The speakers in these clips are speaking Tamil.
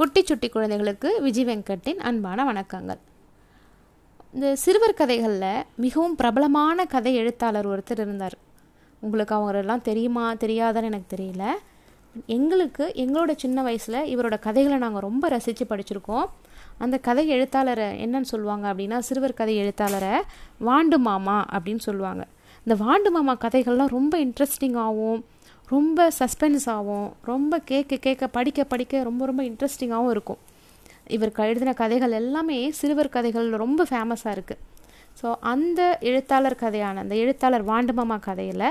குட்டி சுட்டி குழந்தைகளுக்கு விஜய் வெங்கட்டின் அன்பான வணக்கங்கள். இந்த சிறுவர் கதைகளில் மிகவும் பிரபலமான கதை எழுத்தாளர் ஒருத்தர் இருந்தார். உங்களுக்கு அவங்களெல்லாம் தெரியுமா தெரியாதான்னு எனக்கு தெரியல. எங்களோட சின்ன வயசில் இவரோட கதைகளை நாங்கள் ரொம்ப ரசித்து படிச்சிருக்கோம். அந்த கதை எழுத்தாளரை என்னன்னு சொல்லுவாங்க அப்படின்னா, சிறுவர் கதை எழுத்தாளரை வாண்டு மாமா அப்படின்னு சொல்லுவாங்க. இந்த வாண்டு மாமா கதைகள்லாம் ரொம்ப இன்ட்ரெஸ்டிங்காகவும் ரொம்ப சஸ்பென்ஸாகவும் ரொம்ப படிக்க ரொம்ப இன்ட்ரெஸ்டிங்காகவும் இருக்கும். இவர் எழுதின கதைகள் எல்லாமே சிறுவர் கதைகள் ரொம்ப ஃபேமஸாக இருக்குது. ஸோ அந்த எழுத்தாளர் கதையான அந்த எழுத்தாளர் வாண்டு மாமா கதையில்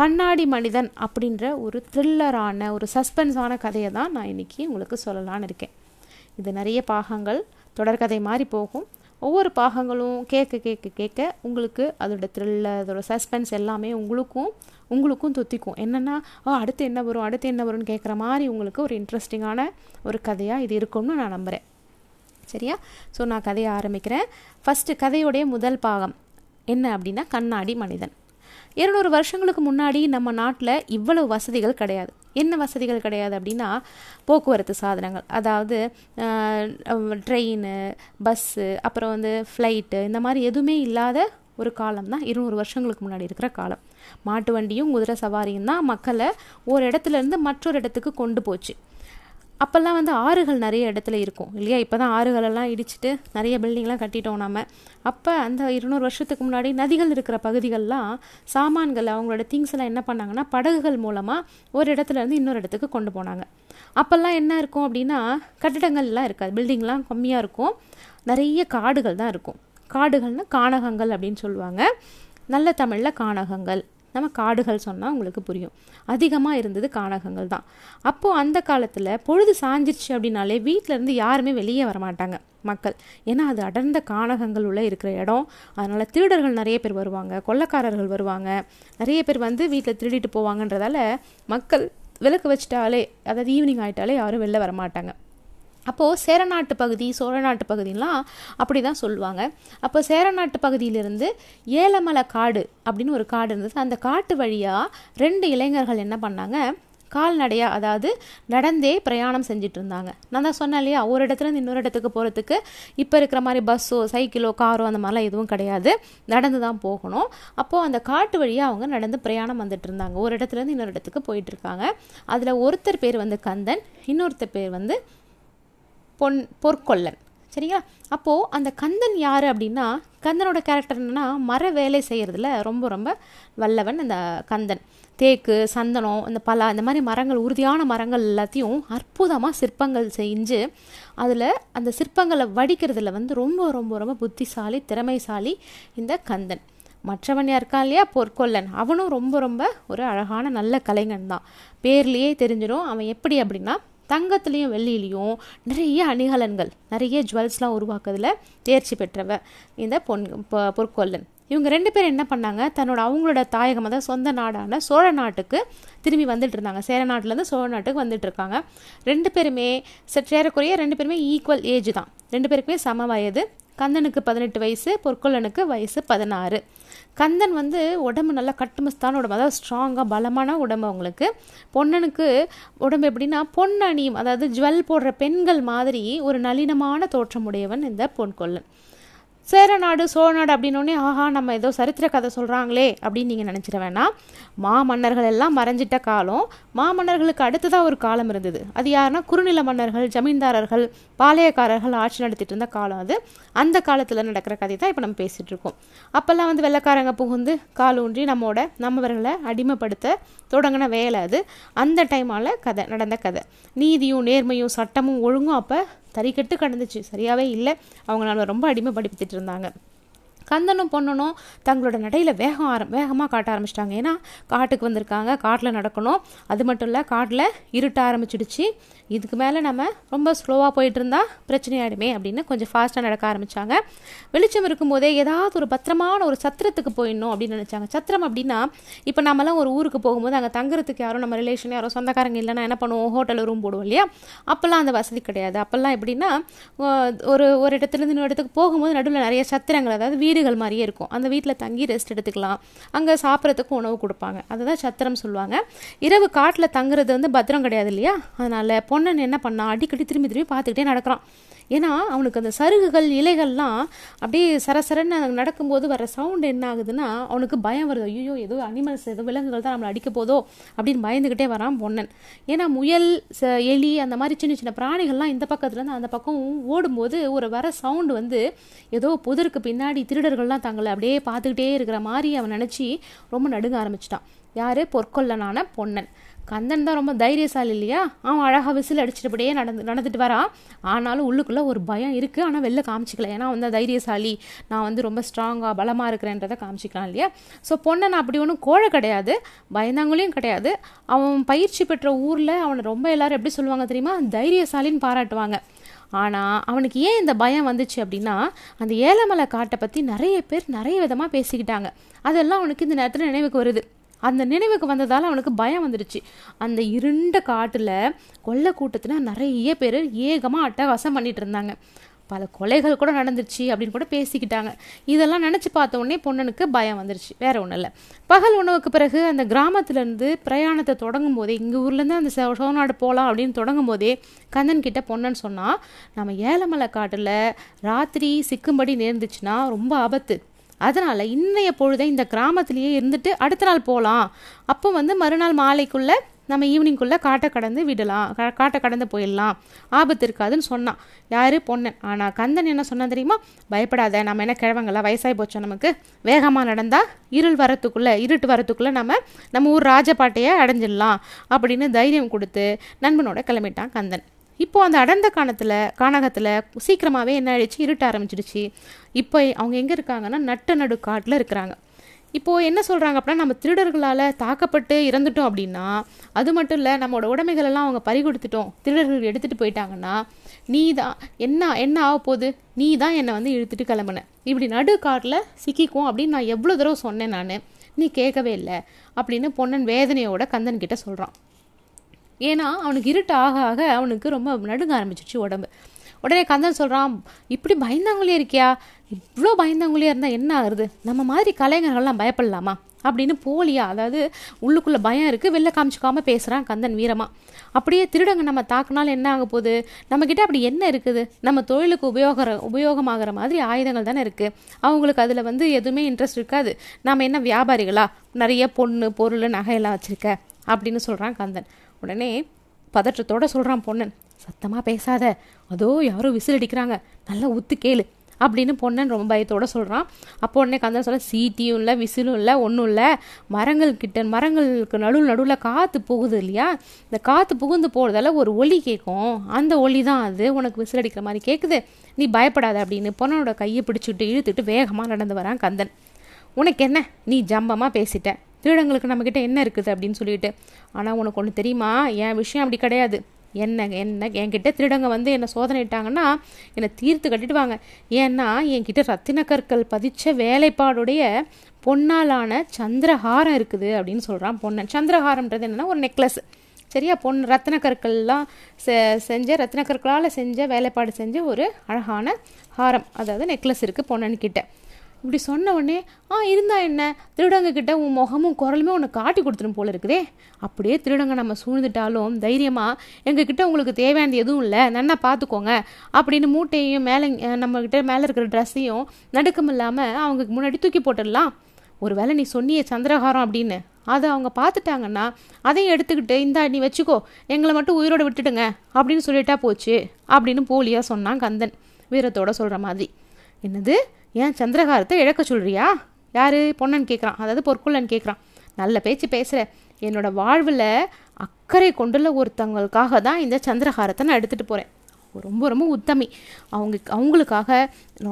கண்ணாடி மனிதன் அப்படின்ற ஒரு த்ரில்லரான ஒரு சஸ்பென்ஸான கதையை தான் நான் இன்றைக்கி உங்களுக்கு சொல்லலான்னு இருக்கேன். இது நிறைய பாகங்கள் தொடர்கதை மாதிரி போகும். ஒவ்வொரு பாகங்களும் கேட்க உங்களுக்கு அதோடய த்ரில்லர் அதோட சஸ்பென்ஸ் எல்லாமே உங்களுக்கும் தொத்திக்கும். என்னென்னா அடுத்து என்ன வரும்னு கேட்குற மாதிரி உங்களுக்கு ஒரு இன்ட்ரெஸ்டிங்கான ஒரு கதையாக இது இருக்கும்னு நான் நம்புகிறேன். சரியா? ஸோ நான் கதையை ஆரம்பிக்கிறேன். ஃபஸ்ட்டு கதையுடைய முதல் பாகம் என்ன அப்படின்னா, கண்ணாடி மனிதன். 200 வருஷங்களுக்கு முன்னாடி நம்ம நாட்டில் இவ்வளவு வசதிகள் கிடையாது. என்ன வசதிகள் கிடையாது அப்படின்னா, போக்குவரத்து சாதனங்கள், அதாவது ட்ரெயின், பஸ்ஸு, அப்புறம் ஃப்ளைட்டு, இந்த மாதிரி எதுவுமே இல்லாத ஒரு காலம் தான் 200 வருஷங்களுக்கு முன்னாடி இருக்கிற காலம். மாட்டு வண்டியும் குதிரை சவாரியும் தான் மக்களை ஒரு இடத்துலேருந்து மற்றொரு இடத்துக்கு கொண்டு போச்சு. அப்போல்லாம் ஆறுகள் நிறைய இடத்துல இருக்கும் இல்லையா? இப்போ தான் ஆறுகளெல்லாம் இடிச்சிட்டு நிறைய பில்டிங்லாம் கட்டிட்டோம் நம்ம. அப்போ அந்த 200 வருஷத்துக்கு முன்னாடி நதிகள் இருக்கிற பகுதிகள்லாம் சாமான்கள் அவங்களோட திங்ஸ் எல்லாம் என்ன பண்ணாங்கன்னா, படகுகள் மூலமாக ஒரு இடத்துலேருந்து இன்னொரு இடத்துக்கு கொண்டு போனாங்க. அப்போல்லாம் என்ன இருக்கும் அப்படின்னா, கட்டிடங்கள்லாம் இருக்காது, பில்டிங்லாம் கம்மியாக இருக்கும், நிறைய காடுகள் தான் இருக்கும். காடுகள்னால் கானகங்கள் அப்படின்னு சொல்லுவாங்க. நல்ல தமிழில் கானகங்கள். நம்ம காடுகள் சொன்னால் உங்களுக்கு புரியும். அதிகமாக இருந்தது கானகங்கள் தான். அப்போது அந்த காலத்தில் பொழுது சாஞ்சிருச்சு அப்படின்னாலே வீட்டிலேருந்து யாருமே வெளியே வரமாட்டாங்க மக்கள். ஏன்னா அது அடர்ந்த கானகங்கள் உள்ள இருக்கிற இடம். அதனால் திருடர்கள் நிறைய பேர் வருவாங்க, கொள்ளைக்காரர்கள் வருவாங்க, நிறைய பேர் வீட்டில் திருடிட்டு போவாங்கன்றதால மக்கள் விளக்கு வச்சுட்டாலே, அதாவது ஈவினிங் ஆகிட்டாலே யாரும் வெளில வரமாட்டாங்க. அப்போது சேரநாட்டு பகுதி, சோழநாட்டு பகுதியெலாம் அப்படி தான் சொல்லுவாங்க. அப்போ சேரநாட்டு பகுதியிலிருந்து ஏலமலை காடு அப்படின்னு ஒரு காடு இருந்தது. அந்த காட்டு வழியாக 2 இளைஞர்கள் என்ன பண்ணாங்க, கால்நடையாக, அதாவது நடந்தே பிரயாணம் செஞ்சுட்டு இருந்தாங்க. நான் தான் சொன்னேன் இல்லையா, ஒரு இடத்துலேருந்து இன்னொரு இடத்துக்கு போகிறதுக்கு இப்போ இருக்கிற மாதிரி பஸ்ஸோ சைக்கிளோ காரோ அந்த மாதிரிலாம் எதுவும் கிடையாது, நடந்து தான் போகணும். அப்போது அந்த காட்டு வழியாக அவங்க நடந்து பிரயாணம் வந்துட்டு இருந்தாங்க. ஒரு இடத்துலேருந்து இன்னொரு இடத்துக்கு போயிட்டுருக்காங்க. அதில் ஒருத்தர் பேர் கந்தன், இன்னொருத்தர் பேர் பொன் பொற்கொள்ளன். சரிங்களா? அப்போது அந்த கந்தன் யார் அப்படின்னா, கந்தனோட கேரக்டர் என்னென்னா, மர வேலை செய்கிறதுல ரொம்ப ரொம்ப வல்லவன் அந்த கந்தன். தேக்கு, சந்தனம், இந்த பலா, இந்த மாதிரி மரங்கள், உறுதியான மரங்கள் எல்லாத்தையும் அற்புதமாக சிற்பங்கள் செஞ்சு அதில் அந்த சிற்பங்களை வடிக்கிறதுல ரொம்ப ரொம்ப ரொம்ப புத்திசாலி, திறமைசாலி இந்த கந்தன். மற்றவன் யாருக்கான் இல்லையா, பொற்கொள்ளன். அவனும் ரொம்ப ரொம்ப ஒரு அழகான நல்ல கலைஞன் தான். பேர்லேயே தெரிஞ்சிடும் அவன் எப்படி அப்படின்னா, தங்கத்துலேயும் வெள்ளியிலையும் நிறைய அணிகலன்கள், நிறைய ஜுவல்ஸ்லாம் உருவாக்குறதுல தேர்ச்சி பெற்றவ இந்த பொற்கொள்ளன். இவங்க 2 பேர் என்ன பண்ணாங்க, அவங்களோட தாயகம், அதாவது சொந்த நாடான சோழ நாட்டுக்கு திரும்பி வந்துட்டு இருந்தாங்க. சேர நாட்டிலேருந்து சோழ நாட்டுக்கு வந்துட்டு இருக்காங்க. 2 பேருமே சேரக்குறைய 2 பேருமே ஈக்குவல் ஏஜ் தான். 2 பேருக்குமே சம வயது. கந்தனுக்கு 18 வயசு, பொற்கொள்ளனுக்கு வயசு 16. கந்தன் உடம்பு நல்லா கட்டுமஸ்தான உடம்பு, அதாவது ஸ்ட்ராங்காக பலமான உடம்பு அவங்களுக்கு. பொன்னனுக்கு உடம்பு எப்படின்னா, பொன்னணியும், அதாவது ஜுவல் போடுற பெண்கள் மாதிரி ஒரு நளினமான தோற்றமுடையவன் இந்த பொற்கொள்ளன். சேரநாடு சோழநாடு அப்படின்னோடனே ஆஹா நம்ம ஏதோ சரித்திர கதை சொல்கிறாங்களே அப்படின்னு நீங்கள் நினச்சிட வேணாம். மாமன்னர்கள் எல்லாம் மறைஞ்சிட்ட காலம். மாமன்னர்களுக்கு அடுத்ததாக ஒரு காலம் இருந்தது. அது யாருன்னா, குறுநில மன்னர்கள், ஜமீன்தாரர்கள், பாளையக்காரர்கள் ஆட்சி நடத்திட்டு இருந்த காலம் அது. அந்த காலத்தில் நடக்கிற கதை தான் இப்போ நம்ம பேசிகிட்டு இருக்கோம். அப்போல்லாம் வெள்ளைக்காரங்க புகுந்து காலூன்றி நம்மவர்களை அடிமைப்படுத்த தொடங்கின வேலை அது. அந்த டைமால் நடந்த கதை. நீதியும் நேர்மையும் சட்டமும் ஒழுங்கும் அப்போ தறிக்கட்டு கடந்துச்சு, சரியாகவே இல்லை. அவங்களால ரொம்ப அடிமைப்படுத்திட்டு இருந்தாங்க. கந்தனும் பொண்ணனும் தங்களோட நடையில் வேகமாக காட்ட ஆரம்பிச்சிட்டாங்க. ஏன்னா காட்டுக்கு வந்திருக்காங்க, காட்டில் நடக்கணும். அது மட்டும் இல்லை, காட்டில் இருட்ட ஆரம்பிச்சிடுச்சு. இதுக்கு மேலே நம்ம ரொம்ப ஸ்லோவாக போயிட்டு இருந்தால் பிரச்சனையாயிடுமே அப்படின்னு கொஞ்சம் ஃபாஸ்ட்டாக நடக்க ஆரம்பித்தாங்க. வெளிச்சம் இருக்கும்போதே ஏதாவது ஒரு பத்திரமான ஒரு சத்திரத்துக்கு போயிடணும் அப்படின்னு நினச்சாங்க. சத்திரம் அப்படின்னா, இப்போ நம்மளாம் ஒரு ஊருக்கு போகும்போது அங்கே தங்குறதுக்கு யாரும் நம்ம ரிலேஷன் யாரும் சொந்தக்காரங்க இல்லைன்னா என்ன பண்ணுவோம், ஹோட்டலில் ரூம் போடுவோம் இல்லையா? அப்போல்லாம் அந்த வசதி கிடையாது. அப்போல்லாம் எப்படின்னா, ஒரு இடத்துலேருந்து இன்னொரு இடத்துக்கு போகும்போது நடுவில் நிறைய சத்திரங்கள், அதாவது வீடுகள் மாதிரியே இருக்கும். அந்த வீட்டில் தங்கி ரெஸ்ட் எடுத்துக்கலாம். அங்கே சாப்பிட்றதுக்கும் உணவு கொடுப்பாங்க. அதுதான் சத்திரம் சொல்லுவாங்க. இரவு காட்டில் தங்குறது வந்து பத்திரம் கிடையாது இல்லையா? அதனால் பொன்னன் என்ன பண்ணான், அடிக்கடி திரும்பி திரும்பி பார்த்துக்கிட்டே நடக்கிறான். ஏன்னா அவனுக்கு அந்த சருகுகள் இலைகள்லாம் அப்படியே சரசரன்னு நடக்கும்போது வர சவுண்டு என்ன ஆகுதுன்னா அவனுக்கு பயம் வருது. ஐயோ ஏதோ அனிமல்ஸ், ஏதோ விலங்குகள் தான் நம்மளை அடிக்க போதோ அப்படின்னு பயந்துக்கிட்டே வரான் பொன்னன். ஏன்னா முயல், எலி, அந்த மாதிரி சின்ன சின்ன பிராணிகள்லாம் இந்த பக்கத்துலேருந்து அந்த பக்கம் ஓடும்போது ஒரு வர சவுண்டு வந்து ஏதோ புதருக்கு பின்னாடி திருடர்கள்லாம் தங்களை அப்படியே பார்த்துக்கிட்டே இருக்கிற மாதிரி அவன் நினச்சி ரொம்ப நடுங்க ஆரம்பிச்சிட்டான். யார்? பொற்கொள்ளனான பொன்னன். கந்தன் தான் ரொம்ப தைரியசாலி இல்லையா? அவன் அழகாக விசில் அடிச்சிட்டபடியே நடந்துட்டு வரான். ஆனாலும் உள்ளுக்குள்ளே ஒரு பயம் இருக்குது. ஆனால் வெளில காமிச்சிக்கல. ஏன்னா வந்து தைரியசாலி, நான் வந்து ரொம்ப ஸ்ட்ராங்காக பலமாக இருக்கிறேன்றதை காமிச்சிக்கலாம் இல்லையா? ஸோ பொன்னன் அப்படி ஒன்றும் கோழை கிடையாது, பயந்தாங்குலையும் கிடையாது. அவன் பயிற்சி பெற்ற ஊரில் அவனை ரொம்ப எல்லாரும் எப்படி சொல்லுவாங்க தெரியுமா? தைரியசாலின்னு பாராட்டுவாங்க. ஆனால் அவனுக்கு ஏன் இந்த பயம் வந்துச்சு அப்படின்னா, அந்த ஏலமலை காட்டை பற்றி நிறைய பேர் நிறைய விதமாக பேசிக்கிட்டாங்க. அதெல்லாம் அவனுக்கு இந்த நேரத்தில் நினைவுக்கு வருது. அந்த நினைவுக்கு வந்ததால் அவனுக்கு பயம் வந்துடுச்சு. அந்த இருண்ட காட்டில் கொள்ளை கூட்டத்தினா நிறைய பேர் ஏகமாக அட்டகாசம் பண்ணிட்டு இருந்தாங்க. பல கொலைகள் கூட நடந்துருச்சு அப்படின்னு கூட பேசிக்கிட்டாங்க. இதெல்லாம் நினச்சி பார்த்த உடனே பொன்னனுக்கு பயம் வந்துருச்சு, வேற ஒன்றும் இல்லை. பகல் உணவுக்கு பிறகு அந்த கிராமத்துலேருந்து பிரயாணத்தை தொடங்கும் போதே, இங்கே ஊர்லேருந்து அந்த சோழநாடு போகலாம் அப்படின்னு தொடங்கும் போதே கந்தன் கிட்ட பொன்னன் சொன்னால், நம்ம ஏலமலை காட்டில் ராத்திரி சிக்கும்படி நேர்ந்துச்சுன்னா ரொம்ப ஆபத்து. அதனால் இன்றைய பொழுதை இந்த கிராமத்திலேயே இருந்துட்டு அடுத்த நாள் போகலாம். அப்போ வந்து மறுநாள் மாலைக்குள்ளே நம்ம ஈவினிங்குள்ளே காட்டை கடந்து விடலாம், காட்டை கடந்து போயிடலாம், ஆபத்து இருக்காதுன்னு சொன்னான். யார்? பொன்னன். ஆனால் கந்தன் என்ன சொன்னான் தெரியுமா? பயப்படாத, நம்ம என்ன கிழவங்களா, வயசாகி போச்சோம், நமக்கு வேகமாக நடந்தால் இருட்டு வரத்துக்குள்ளே நம்ம ஊர் ராஜபாட்டையை அடைஞ்சிடலாம் அப்படின்னு தைரியம் கொடுத்து நண்பனோட கிளம்பிட்டான் கந்தன். இப்போது அந்த அடர்ந்த காணகத்தில் சீக்கிரமாகவே என்ன ஆயிடுச்சு, இருட்ட ஆரம்பிச்சிடுச்சு. இப்போ அவங்க எங்கே இருக்காங்கன்னா நட்ட நடு காட்டில் இருக்கிறாங்க. இப்போது என்ன சொல்கிறாங்க அப்படின்னா, நம்ம திருடர்களால் தாக்கப்பட்டு இறந்துட்டோம் அப்படின்னா அது மட்டும் இல்லை, நம்மளோட உடைமைகளெல்லாம் அவங்க பறிகொடுத்துட்டோம், திருடர்கள் எடுத்துகிட்டு போயிட்டாங்கன்னா நீ தான் என்ன ஆக போகுது, நீ தான் என்னை வந்து இழுத்துட்டு கிளம்புன, இப்படி நடு காட்டில் சிக்கிக்கும் அப்படின்னு நான் எவ்வளோ தடவை சொன்னேன், நான் நீ கேட்கவே இல்லை அப்படின்னு பொன்னன் வேதனையோட கந்தன் கிட்ட சொல்கிறான். ஏன்னா அவனுக்கு இருட்டு ஆக ஆக அவனுக்கு ரொம்ப நடுங்க ஆரம்பிச்சிச்சு உடம்பு. உடனே கந்தன் சொல்கிறான், இப்படி பயந்தாங்குள்ளே இருக்கியா, இவ்வளோ பயந்தாங்குள்ளே இருந்தால் என்ன ஆகுது, நம்ம மாதிரி கலைஞர்கள்லாம் பயப்படலாமா அப்படின்னு போலியா, அதாவது உள்ளுக்குள்ளே பயம் இருக்குது வெளில காமிச்சிக்காமல் பேசுகிறான் கந்தன் வீரமாக. அப்படியே திருடங்க நம்ம தாக்குனாலும் என்ன ஆக போகுது, நம்மக்கிட்ட அப்படி என்ன இருக்குது, நம்ம தொழிலுக்கு உபயோகமாகிற மாதிரி ஆயுதங்கள் தானே இருக்குது, அவங்களுக்கு அதில் வந்து எதுவுமே இன்ட்ரெஸ்ட் இருக்காது, நம்ம என்ன வியாபாரிகளா, நிறைய பொண்ணு பொருள் நகையெல்லாம் வச்சுருக்க அப்படின்னு சொல்கிறான் கந்தன். உடனே பதற்றத்தோடு சொல்கிறான் பொன்னன், சத்தமாக பேசாத, அதோ யாரோ விசில் அடிக்கிறாங்க, நல்லா உத்து கேளு அப்படின்னு பொன்னன் ரொம்ப பயத்தோடு சொல்கிறான். அப்போ உடனே கந்தன் சொல்ல, சீட்டியும் இல்லை, விசிலும் இல்லை, ஒன்றும் இல்லை, மரங்களுக்கு நடுவில் காற்று புகுது இல்லையா, இந்த காற்று புகுந்து போகிறதால ஒரு ஒலி கேட்கும், அந்த ஒலி தான் அது, உனக்கு விசில் அடிக்கிற மாதிரி கேட்குது, நீ பயப்படாத அப்படின்னு பொன்னனோட கையை பிடிச்சிட்டு இழுத்துட்டு வேகமாக நடந்து வரான் கந்தன். உனக்கு என்ன, நீ ஜம்பமாக பேசிட்ட, திருடங்களுக்கு நம்மக்கிட்ட என்ன இருக்குது அப்படின்னு சொல்லிட்டு, ஆனால் உனக்கு ஒன்று தெரியுமா, என் விஷயம் அப்படி கிடையாது, என்ன என்கிட்ட திருடங்க வந்து என்னை சோதனைட்டாங்கன்னா என்னை தீர்த்து கட்டிடுவாங்க, ஏன்னா என்கிட்ட ரத்தின கற்கள் பதிச்ச வேலைப்பாடுடைய பொன்னாலான சந்திரஹாரம் இருக்குது அப்படின்னு சொல்கிறான் பொன்னன். சந்திரஹாரம்ன்றது என்னென்னா ஒரு நெக்லஸ் சரியா, ரத்தின கற்கள்லாம் செஞ்ச ரத்தின கற்களால் செஞ்ச வேலைப்பாடு செஞ்ச ஒரு அழகான ஹாரம், அதாவது நெக்லஸ் இருக்குது பொன்னன்கிட்ட. இப்படி சொன்ன உடனே இருந்தா என்ன, திருடங்கக்கிட்ட உன் முகமும் குரலுமே உன்னை காட்டி கொடுத்துரும் போல இருக்குதே, அப்படியே திருடங்க நம்ம சூழ்ந்துட்டாலும் தைரியமாக எங்ககிட்ட உங்களுக்கு தேவையானது எதுவும் இல்லை, நன்னா பார்த்துக்கோங்க அப்படின்னு மூட்டையும் மேலே நம்மக்கிட்ட மேலே இருக்கிற ட்ரெஸ்ஸையும் நடுக்கம் இல்லாமல் அவங்களுக்கு முன்னாடி தூக்கி போட்டுடலாம். ஒரு வேளை நீ சொன்னியே சந்திரஹாரம் அப்படின்னு, அதை அவங்க பார்த்துட்டாங்கன்னா அதையும் எடுத்துக்கிட்டு இந்தா நீ வச்சுக்கோ, எங்களை மட்டும் உயிரோடு விட்டுடுங்க அப்படின்னு சொல்லிட்டா போச்சு அப்படின்னு போலியாக சொன்னான் கந்தன் வீரத்தோட சொல்கிற மாதிரி. என்னது, ஏன் சந்திரஹாரத்தை இழக்க சொல்கிறியா? யார்? பொன்னன் கேட்குறான், அதாவது பொற்கொள்ளன் கேட்குறான். நல்ல பேச்சு பேசுகிற, என்னோட வாழ்வில் அக்கறை கொண்டுள்ள ஒருத்தவங்களுக்காக தான் இந்த சந்திரஹாரத்தை நான் எடுத்துகிட்டு போகிறேன், ரொம்ப ரொம்ப உத்தமி, அவங்களுக்காக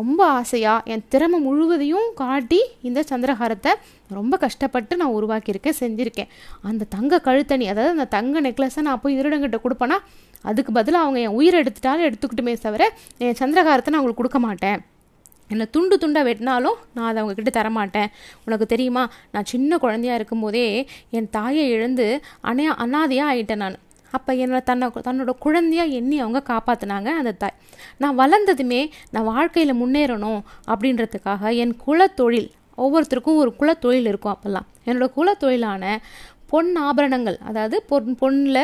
ரொம்ப ஆசையாக என் திறமை முழுவதையும் காட்டி இந்த சந்திரஹாரத்தை ரொம்ப கஷ்டப்பட்டு நான் உருவாக்கியிருக்கேன், செஞ்சுருக்கேன். அந்த தங்க கழுத்தணி, அதாவது அந்த தங்க நெக்லஸை நான் போய் திருடங்கிட்ட கொடுப்பேன்னா அதுக்கு பதிலாக அவங்க என் உயிரை எடுத்துட்டாலும் எடுத்துக்கிட்டுமே தவிர என் சந்திரஹாரத்தை நான் அவங்களுக்கு கொடுக்க மாட்டேன், என்னை துண்டு துண்டாக வெட்டினாலும் நான் அதை அவங்கக்கிட்ட தரமாட்டேன். உனக்கு தெரியுமா, நான் சின்ன குழந்தையாக இருக்கும்போதே என் தாயை இழந்து அனாதையாக ஆகிட்டேன் நான், அப்போ என்னோட தன்னோட குழந்தையாக எண்ணி அவங்க காப்பாற்றினாங்க அந்த தாய். நான் வளர்ந்ததுமே நான் வாழ்க்கையில் முன்னேறணும் அப்படின்றதுக்காக என் குலத்தொழில், ஒவ்வொருத்தருக்கும் ஒரு குலத்தொழில் இருக்கும், அப்போல்லாம் என்னோடய குலத்தொழிலான பொன் ஆபரணங்கள், அதாவது பொண்ணில்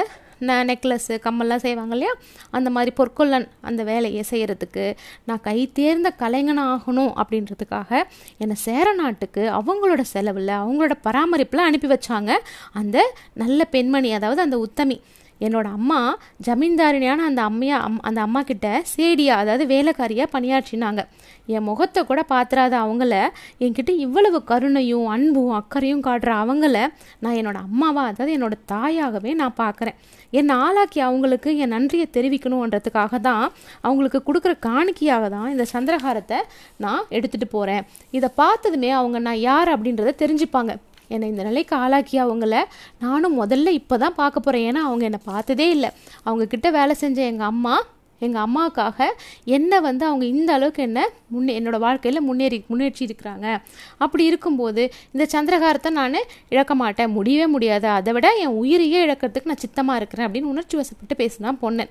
நெக்லஸ்ஸு கம்மல்லாம் செய்வாங்க இல்லையா, அந்த மாதிரி பொற்கொள்ளன் அந்த வேலையை செய்கிறதுக்கு நான் கை தேர்ந்த கலைஞனாக ஆகணும் அப்படின்றதுக்காக என்னை சேர நாட்டுக்கு அவங்களோட செலவில் அவங்களோட பராமரிப்பில் அனுப்பி வச்சாங்க அந்த நல்ல பெண்மணி, அதாவது அந்த உத்தமி. என்னோடய அம்மா ஜமீன்தாரினியான அந்த அந்த அம்மா கிட்ட சேடியா, அதாவது வேலைக்காரியாக பணியாற்றினாங்க. என் முகத்தை கூட பார்த்துறாத அவங்கள, என்கிட்ட இவ்வளவு கருணையும் அன்பும் அக்கறையும் காட்டுற அவங்கள நான் என்னோடய அம்மாவாக, அதாவது என்னோடய தாயாகவே நான் பார்க்குறேன். என்னை ஆளாக்கி அவங்களுக்கு என் நன்றியை தெரிவிக்கணுன்றதுக்காக தான், அவங்களுக்கு கொடுக்குற காணிக்கையாக தான் இந்த சந்திரஹாரத்தை நான் எடுத்துகிட்டு போகிறேன். இதை பார்த்ததுமே அவங்க நான் யார் அப்படின்றத தெரிஞ்சுப்பாங்க. என்னை இந்த நிலைக்கு ஆளாக்கி அவங்கள நானும் முதல்ல இப்போ தான் பார்க்க போகிறேன். ஏன்னா அவங்க என்னை பார்த்ததே இல்லை. அவங்கக்கிட்ட வேலை செஞ்ச எங்கள் அம்மாவுக்காக என்னை வந்து அவங்க இந்த அளவுக்கு என்னோடய வாழ்க்கையில் முன்னேற்றி இருக்கிறாங்க. அப்படி இருக்கும்போது இந்த சந்திரகாரத்தை நான் இழக்க மாட்டேன், முடியவே முடியாது, அதை விட என் உயிரையே இழக்கிறதுக்கு நான் சித்தமாக இருக்கிறேன் அப்படின்னு உணர்ச்சி வசப்பட்டு பேசினா பொண்ணு.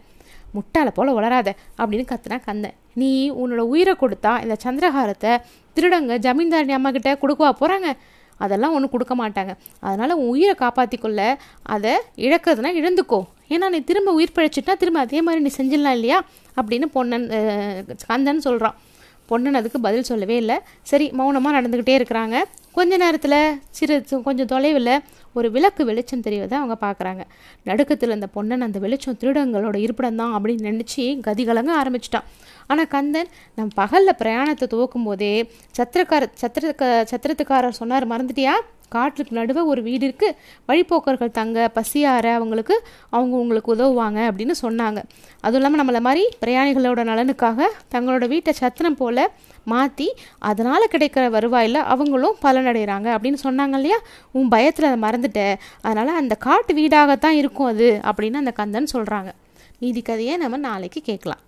முட்டாளை போல் வளராத அப்படின்னு கத்துனா கந்தன். நீ உன்னோட உயிரை கொடுத்தா இந்த சந்திரகாரத்தை திருடங்க ஜமீன்தாரினி அம்மா கிட்ட கொடுக்குவா போகிறாங்க? அதெல்லாம் ஒன்றும் கொடுக்க மாட்டாங்க. அதனால் உன் உயிரை காப்பாற்றிக்கொள்ள, அதை இழக்கிறதுனா இழந்துக்கோ, ஏன்னா நீ திரும்ப உயிர் பிழைச்சிட்டா திரும்ப அதே மாதிரி நீ செஞ்சிடலாம் இல்லையா அப்படின்னு கந்தன் சொல்கிறான். பொன்னன் அதுக்கு பதில் சொல்லவே இல்லை. சரி, மௌனமாக நடந்துக்கிட்டே இருக்கிறாங்க. கொஞ்ச நேரத்தில் கொஞ்சம் தொலைவில் ஒரு விளக்கு வெளிச்சம் தெரியவதை அவங்க பார்க்குறாங்க. நடுக்கத்தில் அந்த பொன்னன் அந்த வெளிச்சம் திருடங்களோட இருப்பிடம் தான் அப்படின்னு நினச்சி கதிகலங்க ஆரம்பிச்சிட்டான். ஆனால் கந்தன் நம்ம பகலில் பிரயாணத்தை துவக்கும் போதே சத்திரத்துக்காரர் சொன்னார், மறந்துட்டியா? காட்டுக்கு நடுவே ஒரு வீடு இருக்குது, வழிபோக்கர்கள் தங்க பசியார அவங்களுக்கு உதவுவாங்க அப்படின்னு சொன்னாங்க. அதுவும் இல்லாமல் நம்மளை மாதிரி பிரயாணிகளோட நலனுக்காக தங்களோட வீட்டை சத்திரம் போல் மாற்றி அதனால் கிடைக்கிற வருவாயில் அவங்களும் பலனடைகிறாங்க அப்படின்னு சொன்னாங்க இல்லையா. உன் பயத்தில் அதை மறந்துட்ட, அதனால் அந்த காட்டு வீடாகத்தான் இருக்கும் அது அப்படின்னு அந்த கந்தன் சொல்கிறாங்க. நீதி கதையை நம்ம நாளைக்கு கேட்கலாம்.